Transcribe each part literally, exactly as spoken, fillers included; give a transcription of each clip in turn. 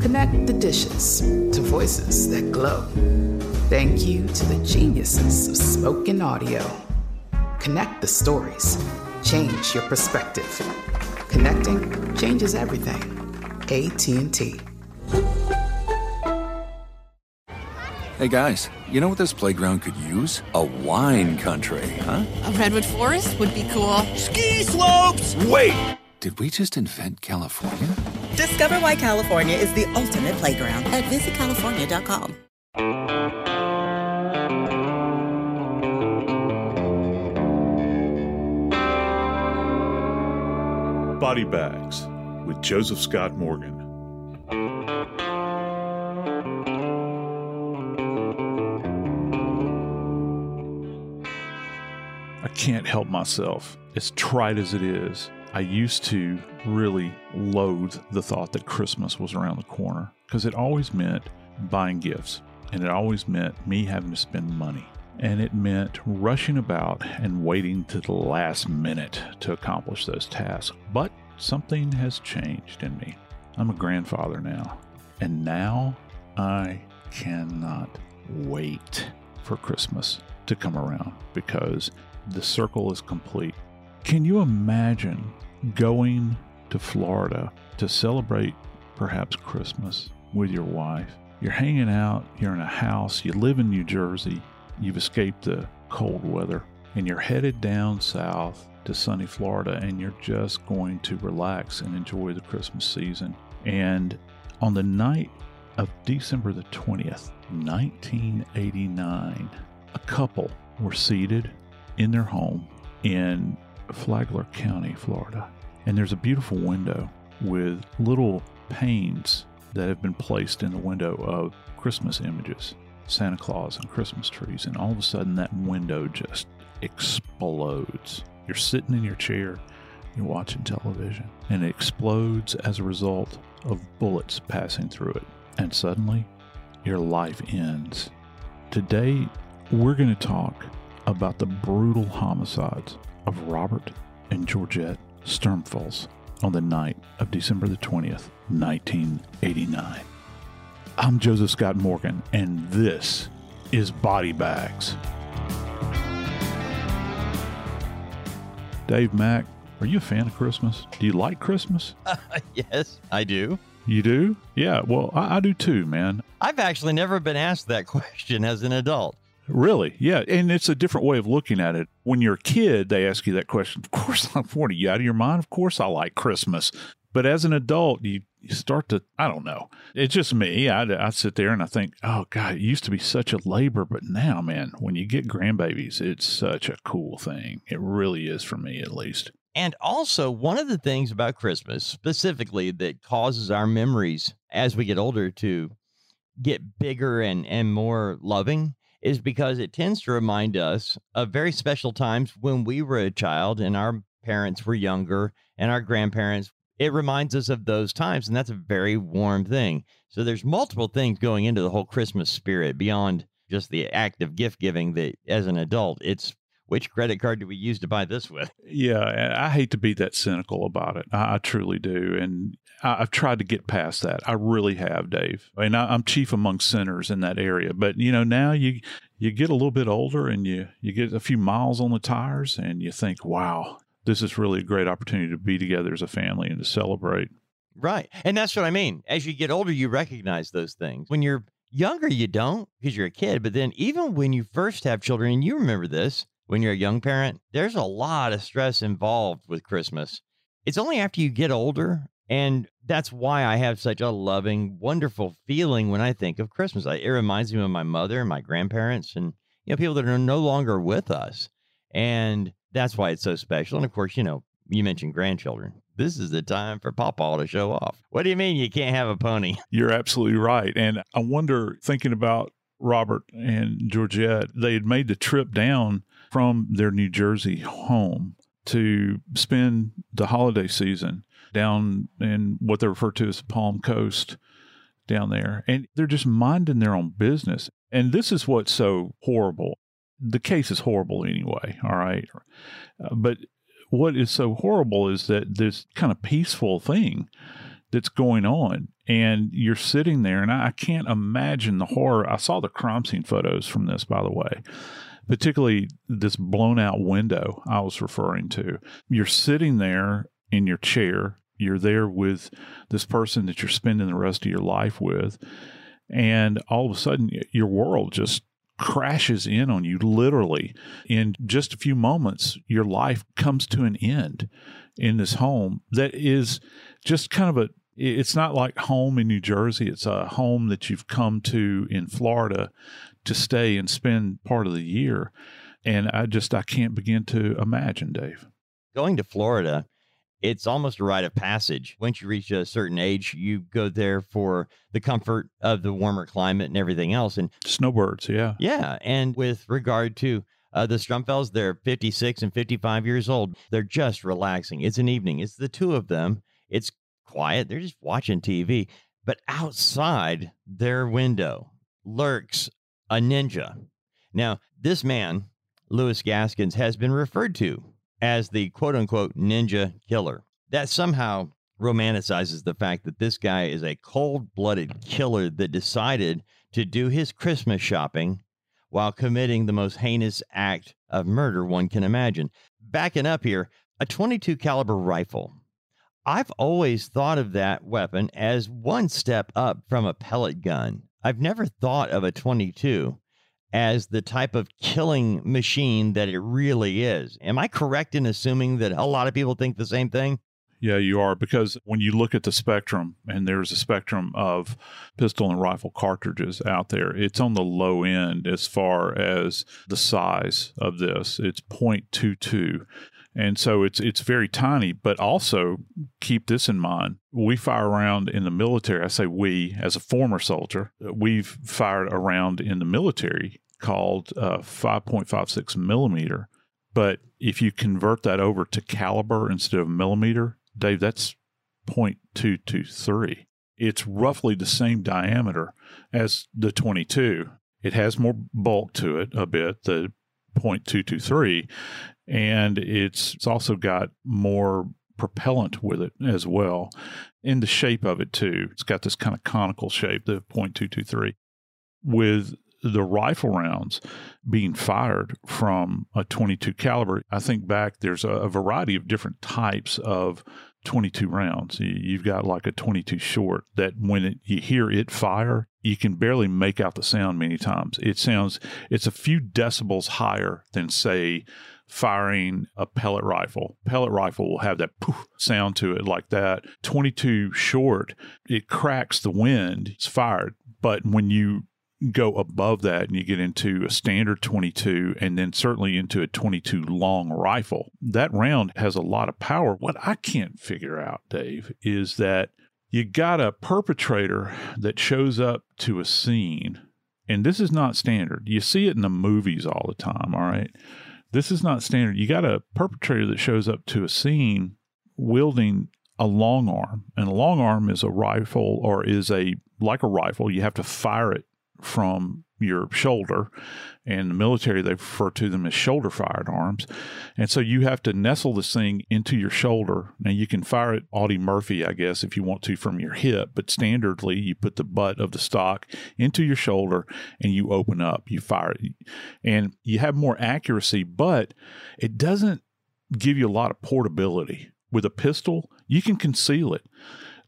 Connect the dishes to voices that glow. Thank you to the geniuses of spoken audio. Connect the stories. Change your perspective. Connecting changes everything. A T and T. Hey guys, you know what this playground could use? A wine country, huh? A redwood forest would be cool. Ski slopes! Wait! Did we just invent California? Discover why California is the ultimate playground at visit california dot com. Body Bags with Joseph Scott Morgan. I can't help myself, as trite as it is. I used to really loathe the thought that Christmas was around the corner because it always meant buying gifts, and it always meant me having to spend money, and it meant rushing about and waiting to the last minute to accomplish those tasks. But something has changed in me. I'm a grandfather now, and now I cannot wait for Christmas to come around because the circle is complete. Can you imagine going to Florida to celebrate perhaps Christmas with your wife? You're hanging out, you're in a house, you live in New Jersey, you've escaped the cold weather, and you're headed down south to sunny Florida, and you're just going to relax and enjoy the Christmas season. And on the night of December the twentieth, nineteen eighty-nine, a couple were seated in their home in Flagler County, Florida. And there's a beautiful window with little panes that have been placed in the window of Christmas images, Santa Claus and Christmas trees. And all of a sudden that window just explodes. You're sitting in your chair, you're watching television, and it explodes as a result of bullets passing through it. And suddenly your life ends. Today, we're going to talk about the brutal homicides of Robert and Georgette Sturmfels on the night of December the twentieth, nineteen eighty-nine. I'm Joseph Scott Morgan, and this is Body Bags. Dave Mack, are you a fan of Christmas? Do you like Christmas? Uh, yes, I do. You do? Yeah, well, I, I do too, man. I've actually never been asked that question as an adult. Really? Yeah. And it's a different way of looking at it. When you're a kid, they ask you that question. Of course, I'm forty. You out of your mind? Of course I like Christmas. But as an adult, you, you start to, I don't know. It's just me. I, I sit there and I think, oh, God, it used to be such a labor. But now, man, when you get grandbabies, it's such a cool thing. It really is for me, at least. And also, one of the things about Christmas specifically that causes our memories as we get older to get bigger and, and more loving is because it tends to remind us of very special times when we were a child and our parents were younger and our grandparents. It reminds us of those times, and that's a very warm thing. So there's multiple things going into the whole Christmas spirit beyond just the act of gift giving that as an adult, it's which credit card do we use to buy this with? Yeah, I hate to be that cynical about it. I, I truly do. And I, I've tried to get past that. I really have, Dave. I mean, I, I'm chief among sinners in that area. But, you know, now you you get a little bit older and you, you get a few miles on the tires and you think, wow, this is really a great opportunity to be together as a family and to celebrate. Right. And that's what I mean. As you get older, you recognize those things. When you're younger, you don't because you're a kid. But then even when you first have children, and you remember this, when you're a young parent, there's a lot of stress involved with Christmas. It's only after you get older, and that's why I have such a loving, wonderful feeling when I think of Christmas. It reminds me of my mother and my grandparents and, you know, people that are no longer with us. And that's why it's so special. And, of course, you know, you mentioned grandchildren. This is the time for Pawpaw to show off. What do you mean you can't have a pony? You're absolutely right. And I wonder, thinking about Robert and Georgette, they had made the trip down from their New Jersey home to spend the holiday season down in what they refer to as Palm Coast down there. And they're just minding their own business. And this is what's so horrible. The case is horrible anyway, all right? But what is so horrible is that this kind of peaceful thing that's going on, and you're sitting there, and I can't imagine the horror. I saw the crime scene photos from this, by the way. Particularly this blown out window I was referring to. You're sitting there in your chair. You're there with this person that you're spending the rest of your life with. And all of a sudden, your world just crashes in on you. Literally, in just a few moments, your life comes to an end in this home that is just kind of a, it's not like home in New Jersey. It's a home that you've come to in Florida to stay and spend part of the year. And I just, I can't begin to imagine, Dave. Going to Florida, it's almost a rite of passage. Once you reach a certain age, you go there for the comfort of the warmer climate and everything else. And snowbirds, yeah. Yeah. And with regard to uh, the Strumfells, they're fifty-six and fifty-five years old. They're just relaxing. It's an evening. It's the two of them. It's quiet. They're just watching T V. But outside their window lurks a ninja. Now, this man, Louis Gaskins, has been referred to as the quote-unquote ninja killer. That somehow romanticizes the fact that this guy is a cold-blooded killer that decided to do his Christmas shopping while committing the most heinous act of murder one can imagine. Backing up here, a twenty-two caliber rifle. I've always thought of that weapon as one step up from a pellet gun. I've never thought of a twenty-two as the type of killing machine that it really is. Am I correct in assuming that a lot of people think the same thing? Yeah, you are, because when you look at the spectrum, and there's a spectrum of pistol and rifle cartridges out there, it's on the low end as far as the size of this. It's point two two. And so it's it's very tiny, but also keep this in mind. We fire around in the military. I say we, as a former soldier, we've fired around in the military called uh, five point five six millimeter. But if you convert that over to caliber instead of millimeter, Dave, that's point two two three. It's roughly the same diameter as the twenty-two. It has more bulk to it a bit, the point two two three. And it's, it's also got more propellant with it as well, in the shape of it too. It's got this kind of conical shape, the point two two three. With the rifle rounds being fired from a twenty-two caliber, I think back, there's a, a variety of different types of twenty-two rounds. You've got like a twenty-two short that when it, you hear it fire, you can barely make out the sound many times. It sounds, it's a few decibels higher than, say, firing a pellet rifle. Pellet rifle will have that poof sound to it like that. twenty-two short, it cracks the wind, it's fired. But when you go above that and you get into a standard twenty-two and then certainly into a twenty-two long rifle, that round has a lot of power. What I can't figure out, Dave, is that you got a perpetrator that shows up to a scene, and this is not standard. You see it in the movies all the time, all right? This is not standard. You got a perpetrator that shows up to a scene wielding a long arm, and a long arm is a rifle or is a like a rifle. You have to fire it from your shoulder. In the military, they refer to them as shoulder-fired arms. And so you have to nestle this thing into your shoulder. Now, you can fire it Audie Murphy, I guess, if you want to, from your hip. But standardly, you put the butt of the stock into your shoulder and you open up, you fire it. And you have more accuracy, but it doesn't give you a lot of portability. With a pistol, you can conceal it.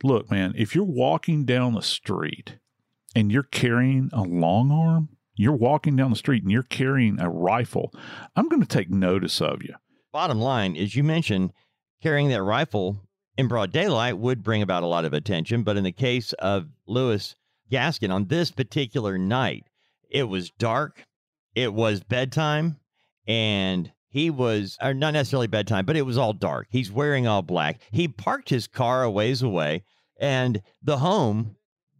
Look, man, if you're walking down the street and you're carrying a long arm, you're walking down the street and you're carrying a rifle, I'm going to take notice of you. Bottom line is, you mentioned carrying that rifle in broad daylight would bring about a lot of attention. But in the case of Louis Gaskin, on this particular night, it was dark, it was bedtime, and he was, or not necessarily bedtime, but it was all dark. He's wearing all black. He parked his car a ways away, and the home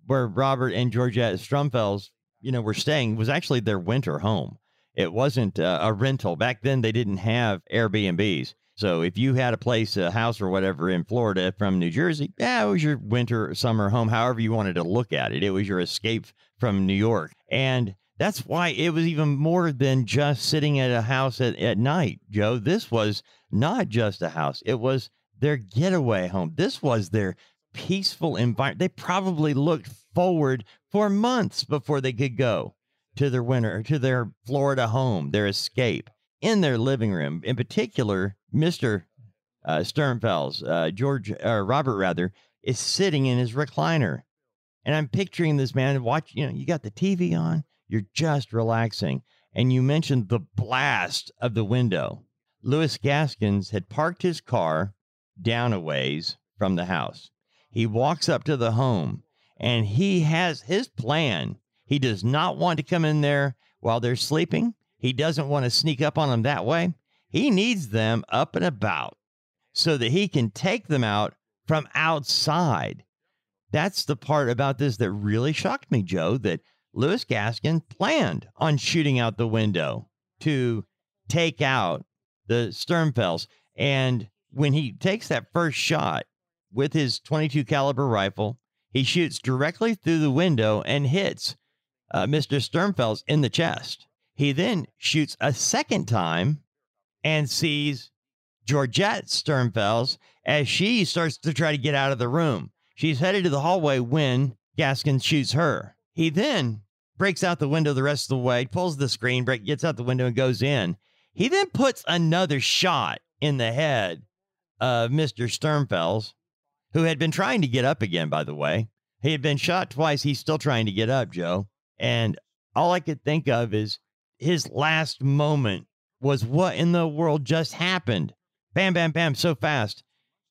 where Robert and Georgette Stromfels, you know, were staying was actually their winter home. It wasn't uh, a rental. Back then, they didn't have Airbnbs. So if you had a place, a house or whatever in Florida from New Jersey, yeah, it was your winter or summer home, however you wanted to look at it. It was your escape from New York. And that's why it was even more than just sitting at a house at, at night, Joe. This was not just a house. It was their getaway home. This was their peaceful environment. They probably looked forward for months before they could go to their winter, to their Florida home, their escape in their living room. In particular, Mister Uh, Sternfels, uh, George, uh, Robert rather, is sitting in his recliner, and I'm picturing this man watching. You know, you got the T V on, you're just relaxing, and you mentioned the blast of the window. Louis Gaskins had parked his car down a ways from the house. He walks up to the home, and he has his plan. He does not want to come in there while they're sleeping. He doesn't want to sneak up on them that way. He needs them up and about so that he can take them out from outside. That's the part about this that really shocked me, Joe, that Louis Gaskin planned on shooting out the window to take out the Sternfels. And when he takes that first shot with his twenty-two caliber rifle, he shoots directly through the window and hits uh, Mister Sternfels in the chest. He then shoots a second time and sees Georgette Sternfels as she starts to try to get out of the room. She's headed to the hallway when Gaskin shoots her. He then breaks out the window the rest of the way, pulls the screen break, gets out the window and goes in. He then puts another shot in the head of Mister Sternfels, who had been trying to get up again, by the way. He had been shot twice. He's still trying to get up, Joe. And all I could think of is his last moment was what in the world just happened. Bam, bam, bam, so fast.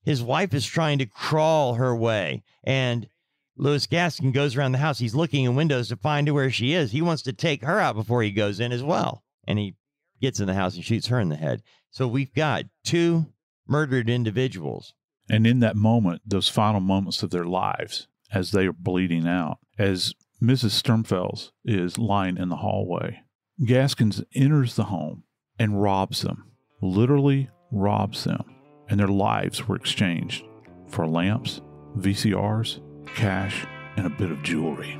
His wife is trying to crawl her way. And Louis Gaskin goes around the house. He's looking in windows to find where she is. He wants to take her out before he goes in as well. And he gets in the house and shoots her in the head. So we've got two murdered individuals. And in that moment, those final moments of their lives, as they are bleeding out, as Missus Sternfels is lying in the hallway, Gaskins enters the home and robs them, literally robs them. And their lives were exchanged for lamps, V C Rs, cash, and a bit of jewelry.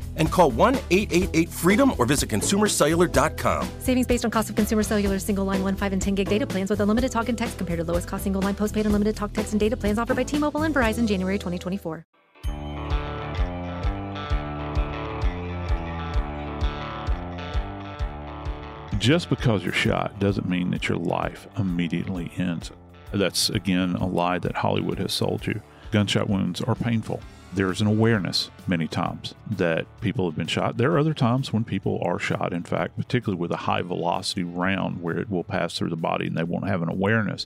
And call one eight eight eight freedom or visit consumer cellular dot com. Savings based on cost of Consumer Cellular single line one, five, and ten gig data plans with unlimited talk and text compared to lowest cost single line postpaid unlimited talk, text, and data plans offered by T-Mobile and Verizon January twenty twenty-four. Just because you're shot doesn't mean that your life immediately ends. That's, again, a lie that Hollywood has sold you. Gunshot wounds are painful. There's an awareness many times that people have been shot. There are other times when people are shot, in fact, particularly with a high velocity round where it will pass through the body and they won't have an awareness.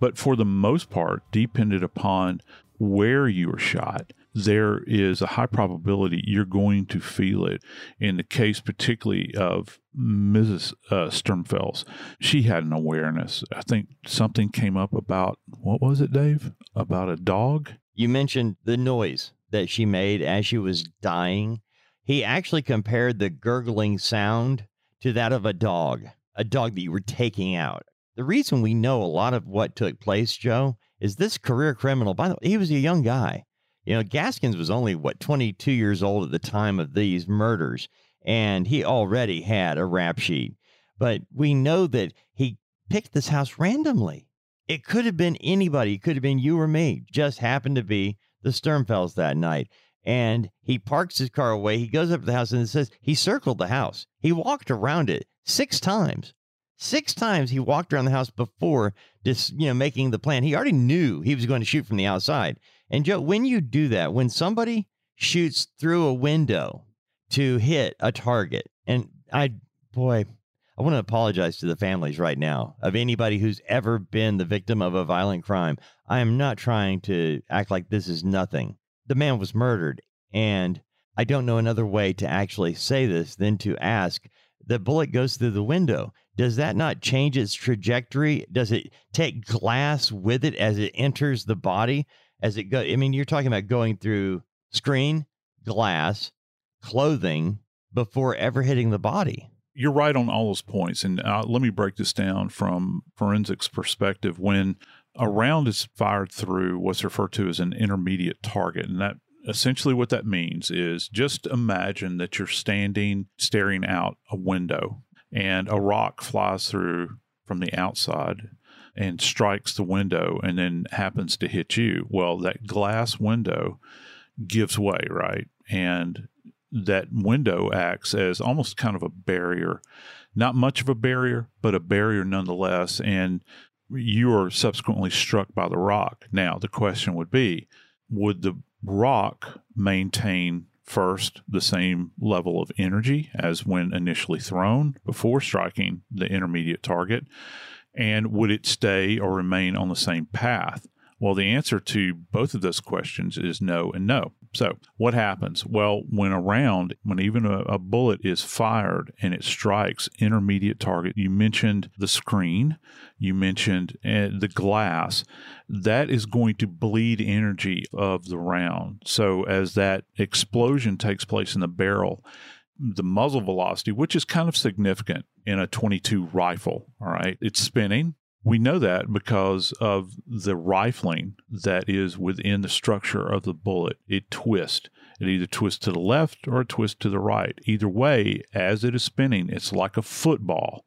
But for the most part, dependent upon where you are shot, there is a high probability you're going to feel it. In the case particularly of Missus Uh, Sturmfels, she had an awareness. I think something came up about, what was it, Dave? About a dog? You mentioned the noise that she made as she was dying. He actually compared the gurgling sound to that of a dog, a dog that you were taking out. The reason we know a lot of what took place, Joe, is this career criminal, by the way, he was a young guy. You know, Gaskins was only, what, twenty-two years old at the time of these murders, and he already had a rap sheet. But we know that he picked this house randomly. It could have been anybody. It could have been you or me. Just happened to be the Sturmfels that night. And he parks his car away. He goes up to the house and it says he circled the house. He walked around it six times. Six times he walked around the house before just, you know, making the plan. He already knew he was going to shoot from the outside. And Joe, when you do that, when somebody shoots through a window to hit a target, and I, boy, I want to apologize to the families right now of anybody who's ever been the victim of a violent crime. I am not trying to act like this is nothing. The man was murdered, and I don't know another way to actually say this than to ask, the bullet goes through the window. Does that not change its trajectory? Does it take glass with it as it enters the body? As it go, I mean, you're talking about going through screen, glass, clothing before ever hitting the body. You're right on all those points, and uh, let me break this down from forensics perspective. When a round is fired through what's referred to as an intermediate target, and that essentially what that means is just imagine that you're standing, staring out a window, and a rock flies through from the outside and strikes the window and then happens to hit you. Well, that glass window gives way, right? And that window acts as almost kind of a barrier, not much of a barrier, but a barrier nonetheless. And you are subsequently struck by the rock. Now, the question would be, would the rock maintain first the same level of energy as when initially thrown before striking the intermediate target? And would it stay or remain on the same path? Well, the answer to both of those questions is no and no. So what happens? Well, when a round, when even a, a bullet is fired and it strikes intermediate target, you mentioned the screen, you mentioned uh, the glass, that is going to bleed energy of the round. So as that explosion takes place in the barrel, the muzzle velocity, which is kind of significant in a twenty-two rifle, all right, it's spinning. We know that because of the rifling that is within the structure of the bullet. It twists. It either twists to the left or it twists to the right. Either way, as it is spinning, it's like a football.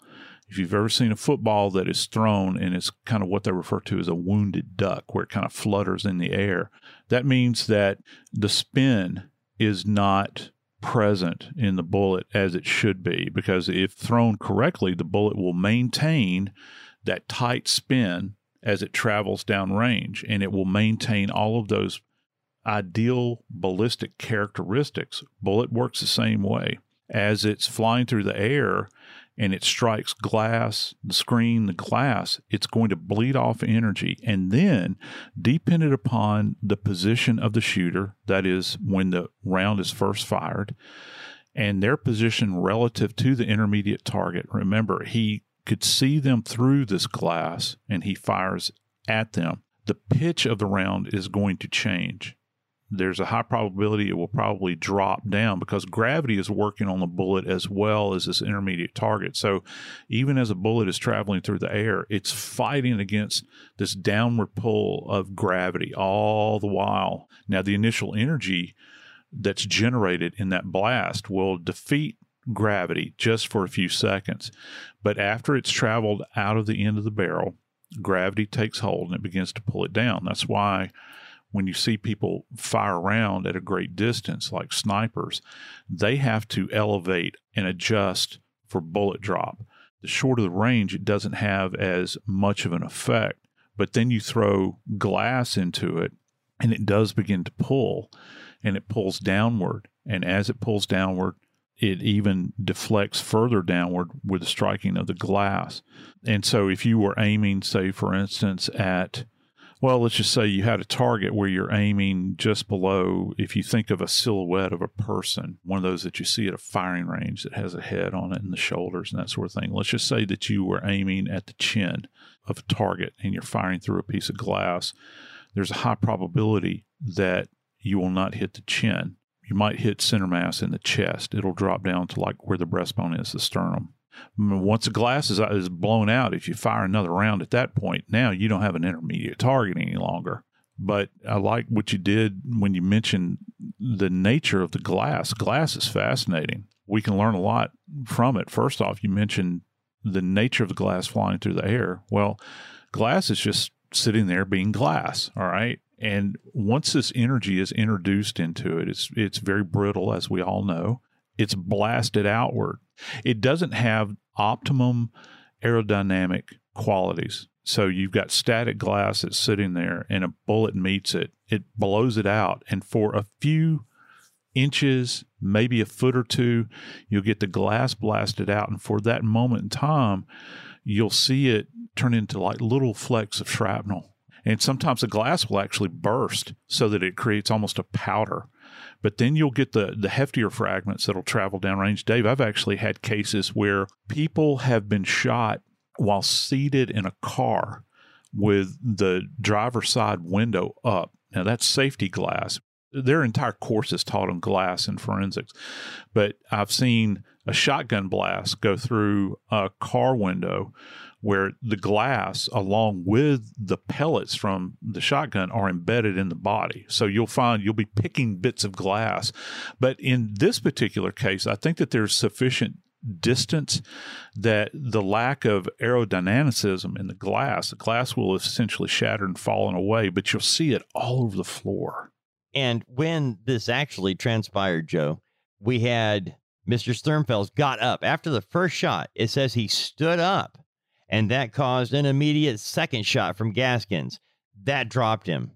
If you've ever seen a football that is thrown and it's kind of what they refer to as a wounded duck, where it kind of flutters in the air, that means that the spin is not present in the bullet as it should be, because if thrown correctly, the bullet will maintain that tight spin as it travels downrange, and it will maintain all of those ideal ballistic characteristics. Bullet works the same way. As it's flying through the air and it strikes glass, the screen, the glass, it's going to bleed off energy. And then, dependent upon the position of the shooter, that is when the round is first fired, and their position relative to the intermediate target, remember, he could see them through this glass and he fires at them, the pitch of the round is going to change. There's a high probability it will probably drop down because gravity is working on the bullet as well as this intermediate target. So even as a bullet is traveling through the air, it's fighting against this downward pull of gravity all the while. Now, the initial energy that's generated in that blast will defeat gravity just for a few seconds. But after it's traveled out of the end of the barrel, gravity takes hold and it begins to pull it down. That's why when you see people fire around at a great distance, like snipers, they have to elevate and adjust for bullet drop. The shorter the range, it doesn't have as much of an effect. But then you throw glass into it and it does begin to pull, and it pulls downward. And as it pulls downward, it even deflects further downward with the striking of the glass. And so if you were aiming, say, for instance, at, well, let's just say you had a target where you're aiming just below, if you think of a silhouette of a person, one of those that you see at a firing range that has a head on it and the shoulders and that sort of thing. Let's just say that you were aiming at the chin of a target and you're firing through a piece of glass. There's a high probability that you will not hit the chin. You might hit center mass in the chest. It'll drop down to like where the breastbone is, the sternum. Once the glass is, is blown out, if you fire another round at that point, now you don't have an intermediate target any longer. But I like what you did when you mentioned the nature of the glass. Glass is fascinating. We can learn a lot from it. First off, you mentioned the nature of the glass flying through the air. Well, glass is just sitting there being glass, all right? And once this energy is introduced into it, it's it's very brittle, as we all know. It's blasted outward. It doesn't have optimum aerodynamic qualities. So you've got static glass that's sitting there, and a bullet meets it. It blows it out. And for a few inches, maybe a foot or two, you'll get the glass blasted out. And for that moment in time, you'll see it turn into like little flecks of shrapnel. And sometimes the glass will actually burst so that it creates almost a powder. But then you'll get the, the heftier fragments that'll travel downrange. Dave, I've actually had cases where people have been shot while seated in a car with the driver's side window up. Now, that's safety glass. Their entire course is taught on glass in forensics. But I've seen a shotgun blast go through a car window where the glass, along with the pellets from the shotgun, are embedded in the body. So you'll find you'll be picking bits of glass. But in this particular case, I think that there's sufficient distance, that the lack of aerodynamicism in the glass, the glass will essentially shatter and fallen away, but you'll see it all over the floor. And when this actually transpired, Joe, we had Mister Sternfels got up after the first shot. It says he stood up, and that caused an immediate second shot from Gaskins. That dropped him.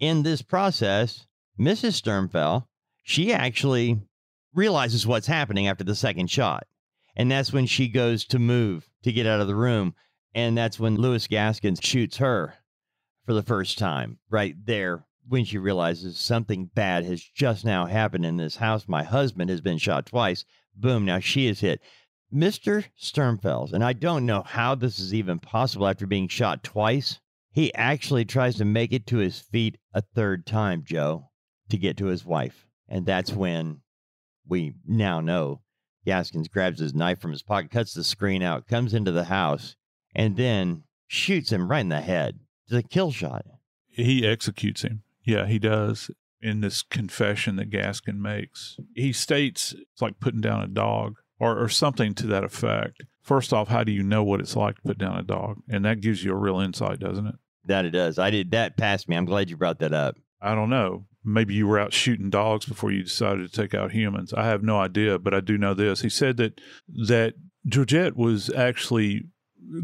In this process, Missus Sternfeld, she actually realizes what's happening after the second shot. And that's when she goes to move to get out of the room. And that's when Louis Gaskins shoots her for the first time right there, when she realizes something bad has just now happened in this house. My husband has been shot twice. Boom. Now she is hit. Mister Sternfels, and I don't know how this is even possible after being shot twice, he actually tries to make it to his feet a third time, Joe, to get to his wife. And that's when we now know Gaskins grabs his knife from his pocket, cuts the screen out, comes into the house, and then shoots him right in the head. It's a kill shot. He executes him. Yeah, he does. In this confession that Gaskin makes, he states it's like putting down a dog or, or something to that effect. First off, how do you know what it's like to put down a dog? And that gives you a real insight, doesn't it? That it does. I did. That passed me. I'm glad you brought that up. I don't know. Maybe you were out shooting dogs before you decided to take out humans. I have no idea, but I do know this. He said that that Georgette was actually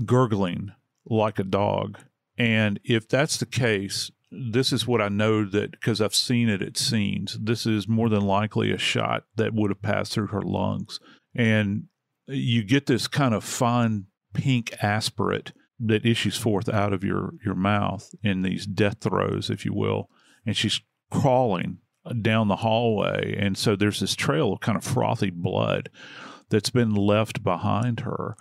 gurgling like a dog. And if that's the case, this is what I know, that because I've seen it at scenes, this is more than likely a shot that would have passed through her lungs. And you get this kind of fine pink aspirate that issues forth out of your, your mouth in these death throes, if you will. And she's crawling down the hallway. And so there's this trail of kind of frothy blood that's been left behind her.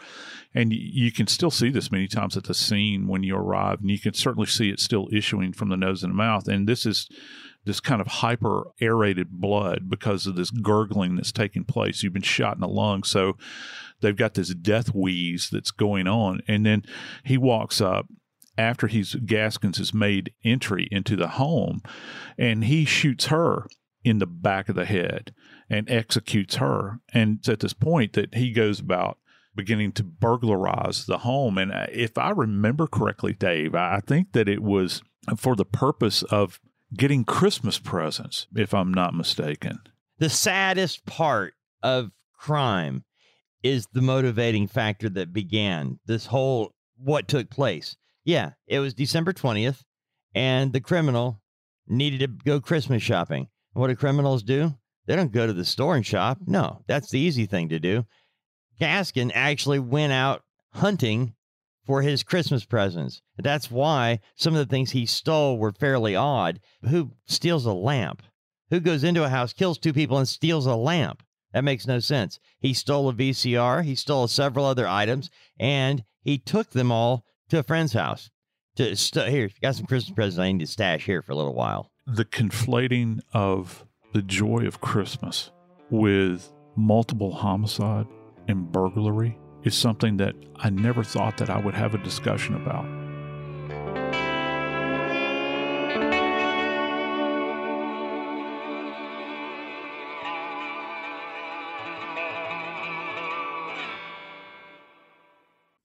And you can still see this many times at the scene when you arrive, and you can certainly see it still issuing from the nose and the mouth. And this is this kind of hyper aerated blood because of this gurgling that's taking place. You've been shot in the lung. So they've got this death wheeze that's going on. And then he walks up after he's Gaskins has made entry into the home, and he shoots her in the back of the head and executes her. And it's at this point that he goes about beginning to burglarize the home. And if I remember correctly, Dave, I think that it was for the purpose of getting Christmas presents, if I'm not mistaken. The saddest part of crime is the motivating factor that began this whole, what took place. Yeah, it was December twentieth, and the criminal needed to go Christmas shopping. And what do criminals do? They don't go to the store and shop. No, that's the easy thing to do. Gaskin actually went out hunting for his Christmas presents. That's why some of the things he stole were fairly odd. Who steals a lamp? Who goes into a house, kills two people, and steals a lamp? That makes no sense. He stole a V C R. He stole several other items, and he took them all to a friend's house. To st- here, got some Christmas presents I need to stash here for a little while. The conflating of the joy of Christmas with multiple homicide and burglary is something that I never thought that I would have a discussion about.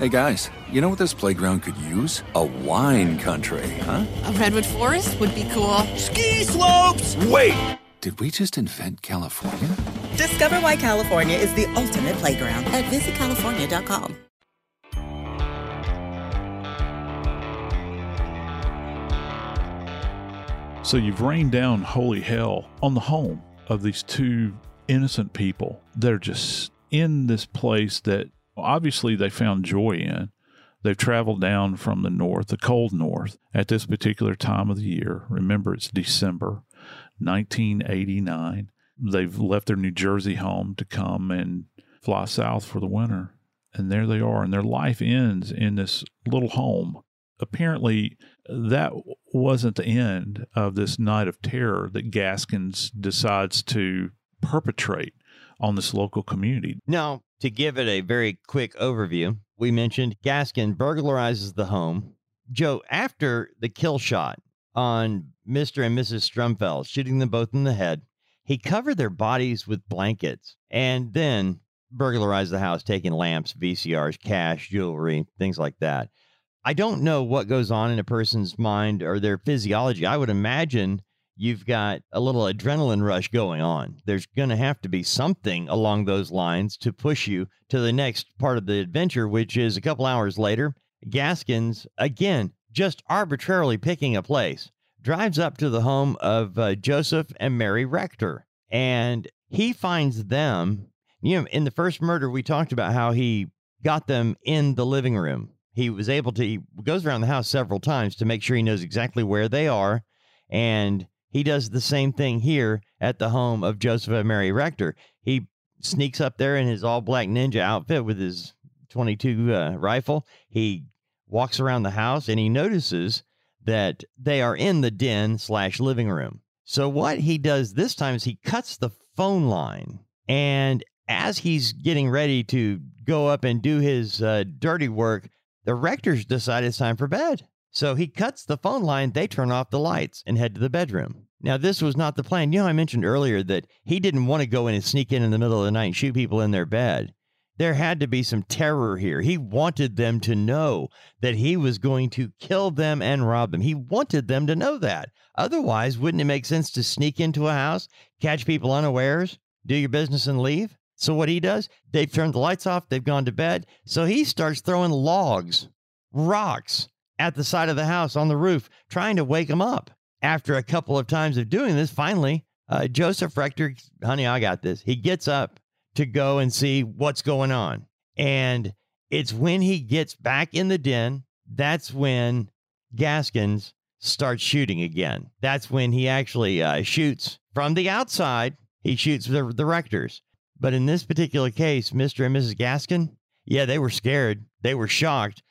Hey guys, you know what this playground could use? A wine country, huh? A redwood forest would be cool. Ski slopes! Wait! Did we just invent California? Discover why California is the ultimate playground at visit california dot com. So you've rained down holy hell on the home of these two innocent people. They're just in this place that obviously they found joy in. They've traveled down from the north, the cold north, at this particular time of the year. Remember, it's December nineteen eighty-nine. They've left their New Jersey home to come and fly south for the winter. And there they are. And their life ends in this little home. Apparently, that wasn't the end of this night of terror that Gaskins decides to perpetrate on this local community. Now, to give it a very quick overview, we mentioned Gaskin burglarizes the home. Joe, after the kill shot on Mister and Missus Strumfeld, shooting them both in the head, he covered their bodies with blankets and then burglarized the house, taking lamps, V C Rs, cash, jewelry, things like that. I don't know what goes on in a person's mind or their physiology. I would imagine you've got a little adrenaline rush going on. There's going to have to be something along those lines to push you to the next part of the adventure, which is a couple hours later. Gaskins, again, just arbitrarily picking a place, drives up to the home of uh, Joseph and Mary Rector, and he finds them. You know, in the first murder, we talked about how he got them in the living room. He was able to, he goes around the house several times to make sure he knows exactly where they are, and he does the same thing here at the home of Joseph and Mary Rector. He sneaks up there in his all-black ninja outfit with his twenty-two uh, rifle. He walks around the house, and he notices that they are in the den slash living room. So what he does this time is he cuts the phone line. And as he's getting ready to go up and do his uh, dirty work, the Rectors decide it's time for bed. So he cuts the phone line, they turn off the lights, and head to the bedroom. Now, this was not the plan. You know, I mentioned earlier that he didn't want to go in and sneak in in the middle of the night and shoot people in their bed. There had to be some terror here. He wanted them to know that he was going to kill them and rob them. He wanted them to know that. Otherwise, wouldn't it make sense to sneak into a house, catch people unawares, do your business, and leave? So what he does, they've turned the lights off, they've gone to bed, so he starts throwing logs, rocks, at the side of the house on the roof, trying to wake him up. After a couple of times of doing this, finally, uh, Joseph Rector, honey, I got this. He gets up to go and see what's going on. And it's when he gets back in the den, that's when Gaskins starts shooting again. That's when he actually uh, shoots from the outside. He shoots the, the Rectors. But in this particular case, Mister and Missus Gaskin, yeah, they were scared. They were shocked.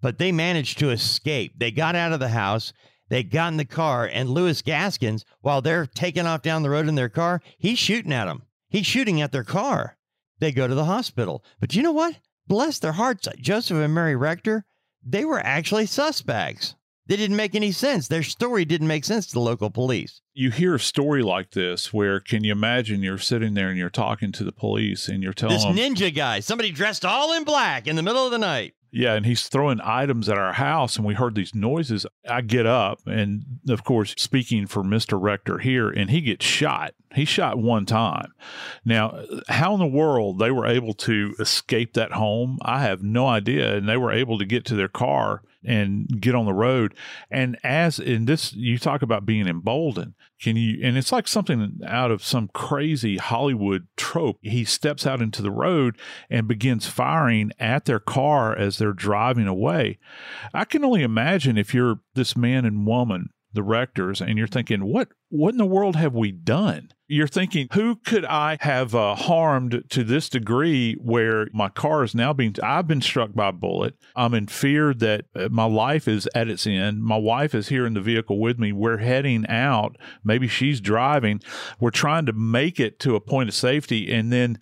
But they managed to escape. They got out of the house. They got in the car. And Louis Gaskins, while they're taking off down the road in their car, he's shooting at them. He's shooting at their car. They go to the hospital. But you know what? Bless their hearts, Joseph and Mary Rector, they were actually suspects. They didn't make any sense. Their story didn't make sense to local police. You hear a story like this where, can you imagine you're sitting there and you're talking to the police and you're telling them, this ninja guy, somebody dressed all in black in the middle of the night. Yeah, and he's throwing items at our house, and we heard these noises. I get up, and of course, speaking for Mister Rector here, and he gets shot. He shot one time. Now, how in the world they were able to escape that home, I have no idea, and they were able to get to their car and get on the road. And as in this, you talk about being emboldened. Can you, and it's like something out of some crazy Hollywood trope. He steps out into the road and begins firing at their car as they're driving away. I can only imagine if you're this man and woman, the Rectors, and you're thinking, what, what in the world have we done? You're thinking, who could I have uh, harmed to this degree where my car is now being, I've been struck by a bullet. I'm in fear that my life is at its end. My wife is here in the vehicle with me. We're heading out. Maybe she's driving. We're trying to make it to a point of safety. And then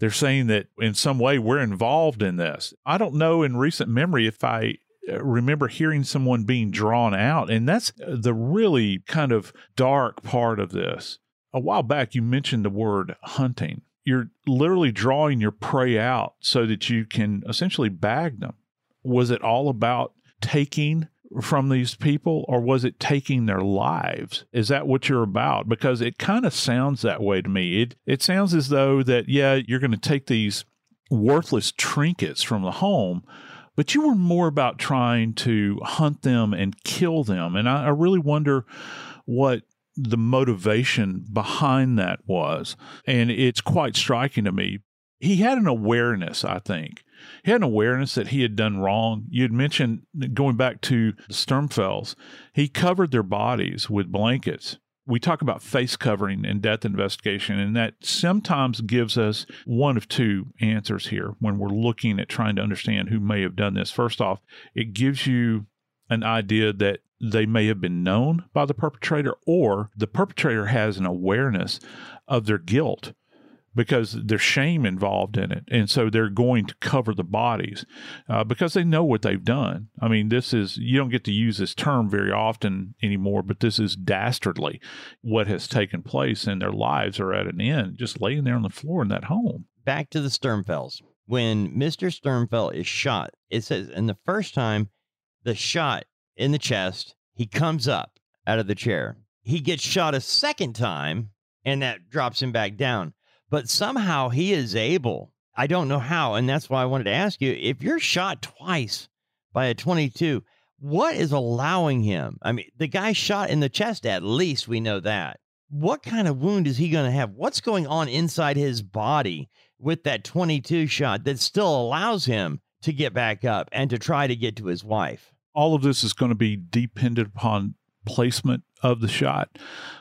they're saying that in some way we're involved in this. I don't know in recent memory if I remember hearing someone being drawn out. And that's the really kind of dark part of this. A while back, you mentioned the word hunting. You're literally drawing your prey out so that you can essentially bag them. Was it all about taking from these people, or was it taking their lives? Is that what you're about? Because it kind of sounds that way to me. It, it sounds as though that, yeah, you're going to take these worthless trinkets from the home, but you were more about trying to hunt them and kill them. And I, I really wonder what the motivation behind that was. And it's quite striking to me. He had an awareness, I think. He had an awareness that he had done wrong. You had mentioned, going back to the Sturmfells, he covered their bodies with blankets. We talk about face covering in death investigation, and that sometimes gives us one of two answers here when we're looking at trying to understand who may have done this. First off, it gives you an idea that they may have been known by the perpetrator, or the perpetrator has an awareness of their guilt because there's shame involved in it. And so they're going to cover the bodies uh, because they know what they've done. I mean, this is, you don't get to use this term very often anymore, but this is dastardly what has taken place, and their lives are at an end, just laying there on the floor in that home. Back to the Sturmfells. When Mister Sturmfell is shot, it says, and the first time the shot in the chest, he comes up out of the chair. He gets shot a second time, and that drops him back down. But somehow he is able, I don't know how, and that's why I wanted to ask you, if you're shot twice by a twenty-two, what is allowing him? I mean, the guy shot in the chest, at least we know that. What kind of wound is he going to have? What's going on inside his body with that twenty-two shot that still allows him to get back up and to try to get to his wife? All of this is going to be dependent upon placement of the shot,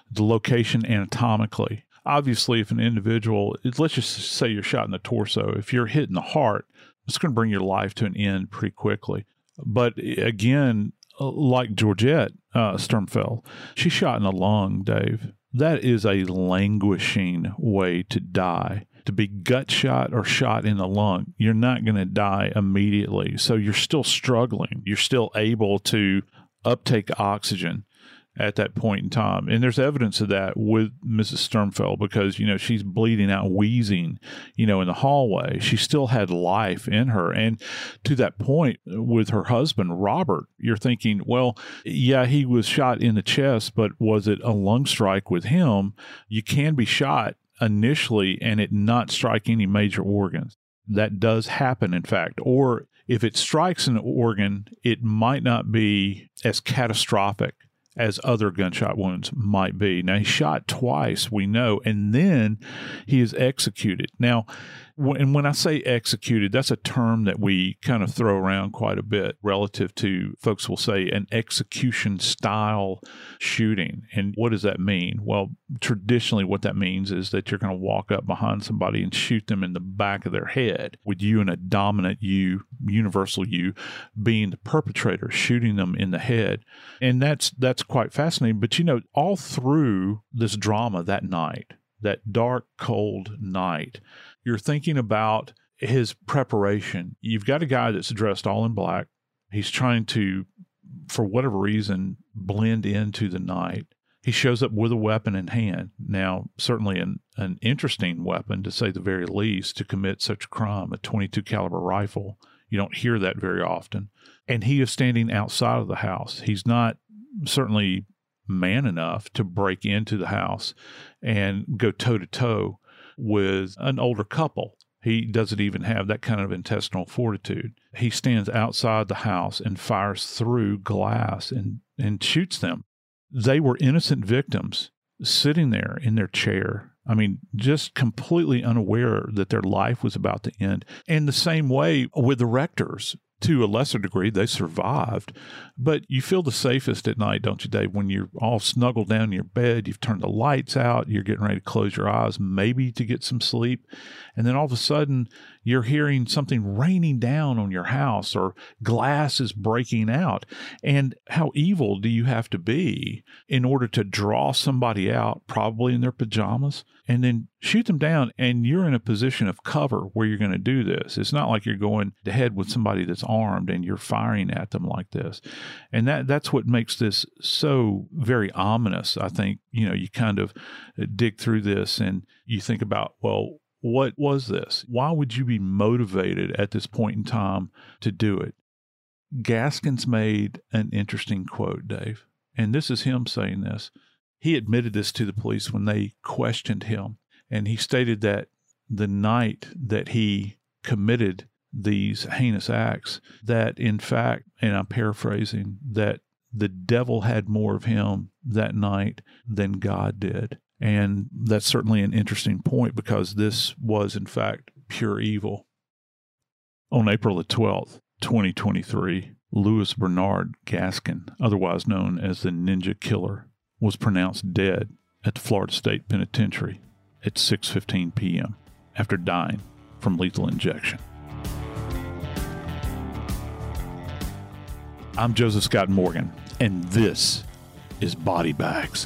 the location anatomically. Obviously, if an individual, let's just say you're shot in the torso, if you're hit in the heart, it's going to bring your life to an end pretty quickly. But again, like Georgette uh, Sturmfell, she shot in the lung, Dave. That is a languishing way to die. To be gut shot or shot in the lung, you're not going to die immediately. So you're still struggling. You're still able to uptake oxygen at that point in time. And there's evidence of that with Missus Sturmfell because, you know, she's bleeding out, wheezing, you know, in the hallway. She still had life in her. And to that point with her husband, Robert, you're thinking, well, yeah, he was shot in the chest, but was it a lung strike with him? You can be shot initially and it not strike any major organs. That does happen, in fact. Or if it strikes an organ, it might not be as catastrophic as other gunshot wounds might be. Now, he shot twice, we know, and then he is executed. Now, and when I say executed, that's a term that we kind of throw around quite a bit relative to, folks will say, an execution-style shooting. And what does that mean? Well, traditionally, what that means is that you're going to walk up behind somebody and shoot them in the back of their head, with you and a dominant you, universal you, being the perpetrator, shooting them in the head. And that's that's quite fascinating. But, you know, all through this drama that night, that dark, cold night, you're thinking about his preparation. You've got a guy that's dressed all in black. He's trying to for whatever reason, blend into the night. He shows up with a weapon in hand. Now, certainly an, an interesting weapon, to say the very least, to commit such a crime, a twenty-two caliber rifle. You don't hear that very often. And he is standing outside of the house. He's not certainly man enough to break into the house and go toe-to-toe with an older couple. He doesn't even have that kind of intestinal fortitude. He stands outside the house and fires through glass and, and shoots them. They were innocent victims sitting there in their chair. I mean, just completely unaware that their life was about to end. And the same way with the Rectors, to a lesser degree, they survived. But you feel the safest at night, don't you, Dave? When you're all snuggled down in your bed, you've turned the lights out, you're getting ready to close your eyes, maybe to get some sleep. And then all of a sudden, you're hearing something raining down on your house or glass is breaking out. And how evil do you have to be in order to draw somebody out, probably in their pajamas, and then shoot them down? And you're in a position of cover where you're going to do this. It's not like you're going to head with somebody that's armed and you're firing at them like this. And that that's what makes this so very ominous. I think, you know, you kind of dig through this and you think about, well, what was this? Why would you be motivated at this point in time to do it? Gaskin's made an interesting quote, Dave, and this is him saying this. He admitted this to the police when they questioned him, and he stated that the night that he committed these heinous acts, that in fact, and I'm paraphrasing, that the devil had more of him that night than God did. And that's certainly an interesting point, because this was, in fact, pure evil. On April the twelfth, twenty twenty-three, Louis Bernard Gaskin, otherwise known as the Ninja Killer, was pronounced dead at the Florida State Penitentiary at six fifteen p.m. after dying from lethal injection. I'm Joseph Scott Morgan, and this is Body Bags.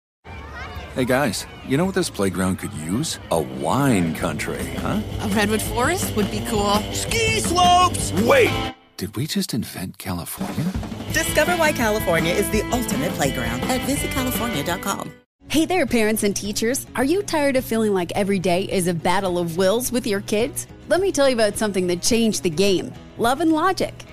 Hey, guys, you know what this playground could use? A wine country, huh? A redwood forest would be cool. Ski slopes! Wait! Did we just invent California? Discover why California is the ultimate playground at visit california dot com. Hey there, parents and teachers. Are you tired of feeling like every day is a battle of wills with your kids? Let me tell you about something that changed the game. Love and Logic.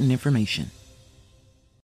information.